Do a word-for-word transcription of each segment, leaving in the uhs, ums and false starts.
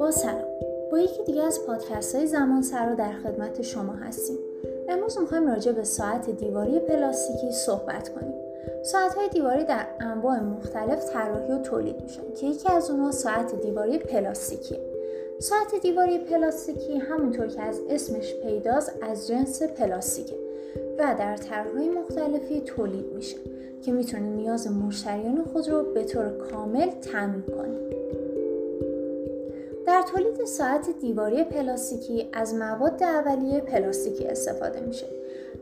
با سلام، با یکی دیگه از پادکست های زمان سرا در خدمت شما هستیم. امروز میخوایم راجع به ساعت دیواری پلاستیکی صحبت کنیم. ساعت های دیواری در انواع مختلف طراحی و تولید میشن که یکی از اونها ساعت دیواری پلاستیکی. ساعت دیواری پلاستیکی همونطور که از اسمش پیداست از جنس پلاستیکه و در طرح‌های مختلفی تولید میشه که میتونه نیاز مشتریان خود رو به طور کامل تامین کنه. در تولید ساعت دیواری پلاستیکی از مواد اولیه پلاستیکی استفاده میشه،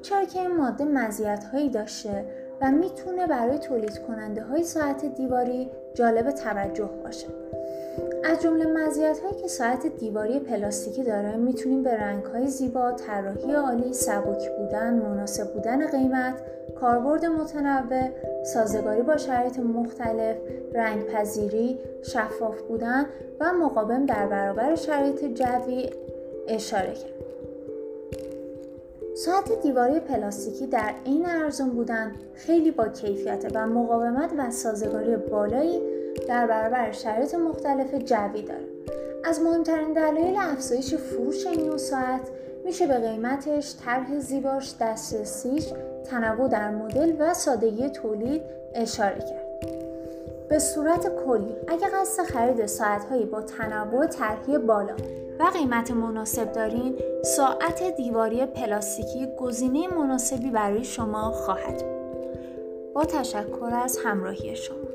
چرا که این ماده مزیت‌هایی داشته و میتونه برای تولید کننده های ساعت دیواری جالب توجه باشه. از جمله مزیت‌هایی که ساعت دیواری پلاستیکی داره میتونیم به رنگ‌های زیبا، طراحی عالی، سبک بودن، مناسب بودن قیمت، کاربرد متنوع، سازگاری با شرایط مختلف، رنگ‌پذیری، شفاف بودن و مقاوم در برابر شرایط جوی اشاره کرد. ساعت دیواری پلاستیکی در عین ارزان بودن خیلی با کیفیته و مقاومت و سازگاری بالایی در برابر شرایط مختلف جوی داره. از مهمترین دلایل افزایش فروش این نوع ساعت میشه به قیمتش، طرح زیباش، دسترسیش، تنوع در مدل و سادگی تولید اشاره کرد. به صورت کلی اگه قصد خرید ساعت‌هایی با تنوع طرحی بالا و قیمت مناسب دارین، ساعت دیواری پلاستیکی گزینه مناسبی برای شما خواهد بود. با تشکر از همراهی شما.